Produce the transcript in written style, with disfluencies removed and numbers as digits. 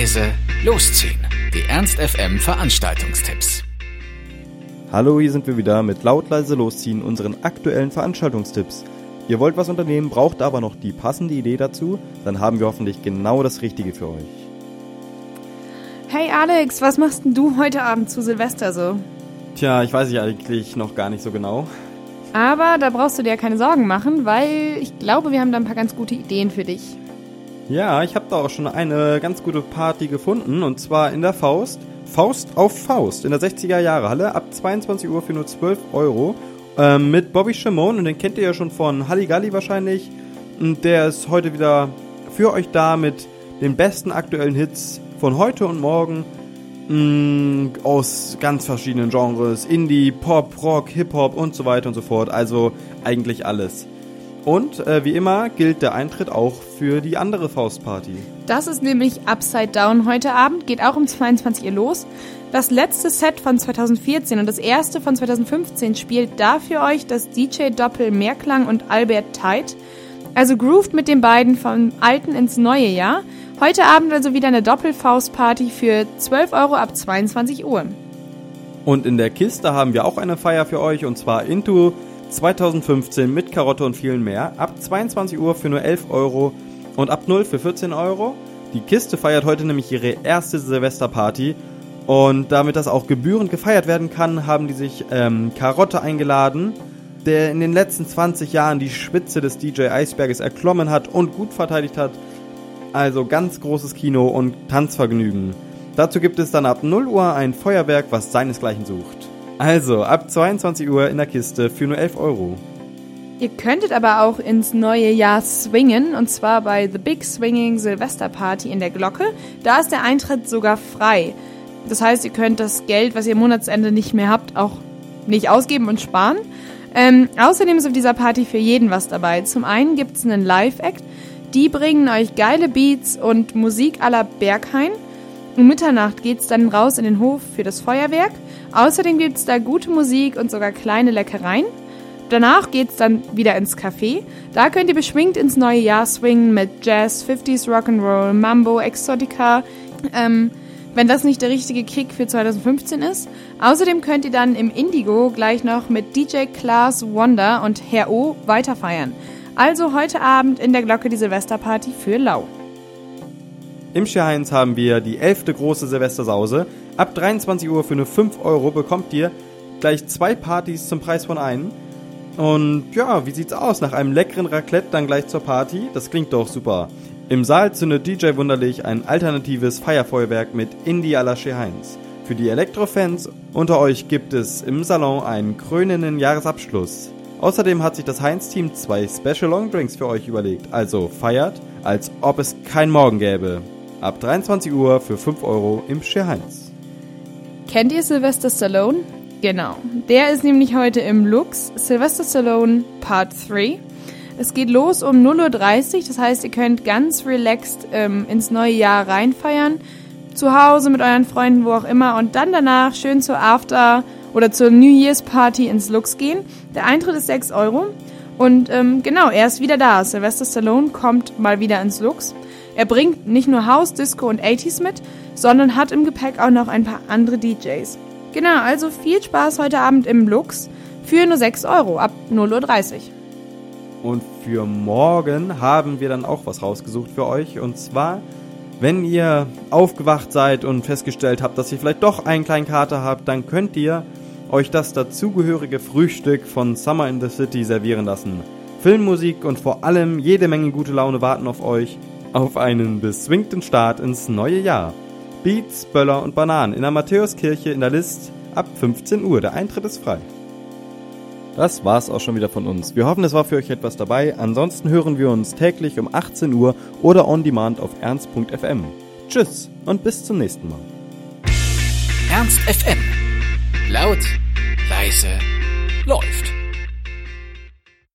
Reise losziehen. Die Ernst FM Veranstaltungstipps. Hallo, hier sind wir wieder mit Laut, leise losziehen, unseren aktuellen Veranstaltungstipps. Ihr wollt was unternehmen, braucht aber noch die passende Idee dazu, dann haben wir hoffentlich genau das Richtige für euch. Hey Alex, was machst denn du heute Abend zu Silvester so? Tja, ich weiß es eigentlich noch gar nicht so genau. Aber da brauchst du dir ja keine Sorgen machen, weil ich glaube, wir haben da ein paar ganz gute Ideen für dich. Ja, ich habe da auch schon eine ganz gute Party gefunden, und zwar in der Faust. Faust auf Faust in der 60er-Jahre-Halle ab 22 Uhr für nur 12 €. Mit Bobby Shimon, und den kennt ihr ja schon von Halligalli wahrscheinlich. Und der ist heute wieder für euch da mit den besten aktuellen Hits von heute und morgen. Aus ganz verschiedenen Genres. Indie, Pop, Rock, Hip-Hop und so weiter und so fort. Also eigentlich alles. Und wie immer gilt der Eintritt auch für die andere Faustparty. Das ist nämlich Upside Down heute Abend, geht auch um 22 Uhr los. Das letzte Set von 2014 und das erste von 2015 spielt da für euch das DJ-Doppel Mehrklang und Albert Tide. Also grooved mit den beiden vom alten ins neue Jahr. Heute Abend also wieder eine Doppel-Faust-Party für 12 € ab 22 Uhr. Und in der Kiste haben wir auch eine Feier für euch, und zwar Into 2015 mit Karotte und vielen mehr. Ab 22 Uhr für nur 11 € und ab 0 für 14 €. Die Kiste feiert heute nämlich ihre erste Silvesterparty. Und damit das auch gebührend gefeiert werden kann, haben die sich Karotte eingeladen, der in den letzten 20 Jahren die Spitze des DJ-Eisberges erklommen hat und gut verteidigt hat. Also ganz großes Kino und Tanzvergnügen. Dazu gibt es dann ab 0 Uhr ein Feuerwerk, was seinesgleichen sucht. Also, ab 22 Uhr in der Kiste für nur 11 €. Ihr könntet aber auch ins neue Jahr swingen, und zwar bei The Big Swinging Silvester Party in der Glocke. Da ist der Eintritt sogar frei. Das heißt, ihr könnt das Geld, was ihr am Monatsende nicht mehr habt, auch nicht ausgeben und sparen. Außerdem ist auf dieser Party für jeden was dabei. Zum einen gibt es einen Live-Act. Die bringen euch geile Beats und Musik à la Berghain. Um Mitternacht geht's dann raus in den Hof für das Feuerwerk. Außerdem gibt's da gute Musik und sogar kleine Leckereien. Danach geht's dann wieder ins Café. Da könnt ihr beschwingt ins neue Jahr swingen mit Jazz, 50s, Rock'n'Roll, Mambo, Exotica, wenn das nicht der richtige Kick für 2015 ist. Außerdem könnt ihr dann im Indigo gleich noch mit DJ Klaas Wanda und Herr O weiterfeiern. Also heute Abend in der Glocke die Silvesterparty für Lau. Im Scheheins haben wir die 11. große Silvestersause. Ab 23 Uhr für nur 5 € bekommt ihr gleich 2 Partys zum Preis von einem. Und ja, wie sieht's aus? Nach einem leckeren Raclette dann gleich zur Party? Das klingt doch super. Im Saal zündet DJ Wunderlich ein alternatives Feierfeuerwerk mit Indie à la She Heinz. Für die Elektrofans unter euch gibt es im Salon einen krönenden Jahresabschluss. Außerdem hat sich das Heinz-Team 2 Special Long Drinks für euch überlegt. Also feiert, als ob es kein Morgen gäbe. Ab 23 Uhr für 5 € im Scheheins. Kennt ihr Sylvester Stallone? Genau. Der ist nämlich heute im Lux, Sylvester Stallone Part 3. Es geht los um 0.30 Uhr, das heißt, ihr könnt ganz relaxed ins neue Jahr reinfeiern. Zu Hause, mit euren Freunden, wo auch immer. Und dann danach schön zur After- oder zur New Year's Party ins Lux gehen. Der Eintritt ist 6 €. Und genau, er ist wieder da. Sylvester Stallone kommt mal wieder ins Lux. Er bringt nicht nur House, Disco und 80s mit, sondern hat im Gepäck auch noch ein paar andere DJs. Genau, also viel Spaß heute Abend im Lux für nur 6 € ab 0.30 Uhr. Und für morgen haben wir dann auch was rausgesucht für euch. Und zwar, wenn ihr aufgewacht seid und festgestellt habt, dass ihr vielleicht doch einen kleinen Kater habt, dann könnt ihr euch das dazugehörige Frühstück von Summer in the City servieren lassen. Filmmusik und vor allem jede Menge gute Laune warten auf euch. Auf einen beswingten Start ins neue Jahr. Beats, Böller und Bananen in der Matthäuskirche in der List ab 15 Uhr. Der Eintritt ist frei. Das war's auch schon wieder von uns. Wir hoffen, es war für euch etwas dabei. Ansonsten hören wir uns täglich um 18 Uhr oder on demand auf ernst.fm. Tschüss und bis zum nächsten Mal. Ernst FM. Laut, leise, läuft.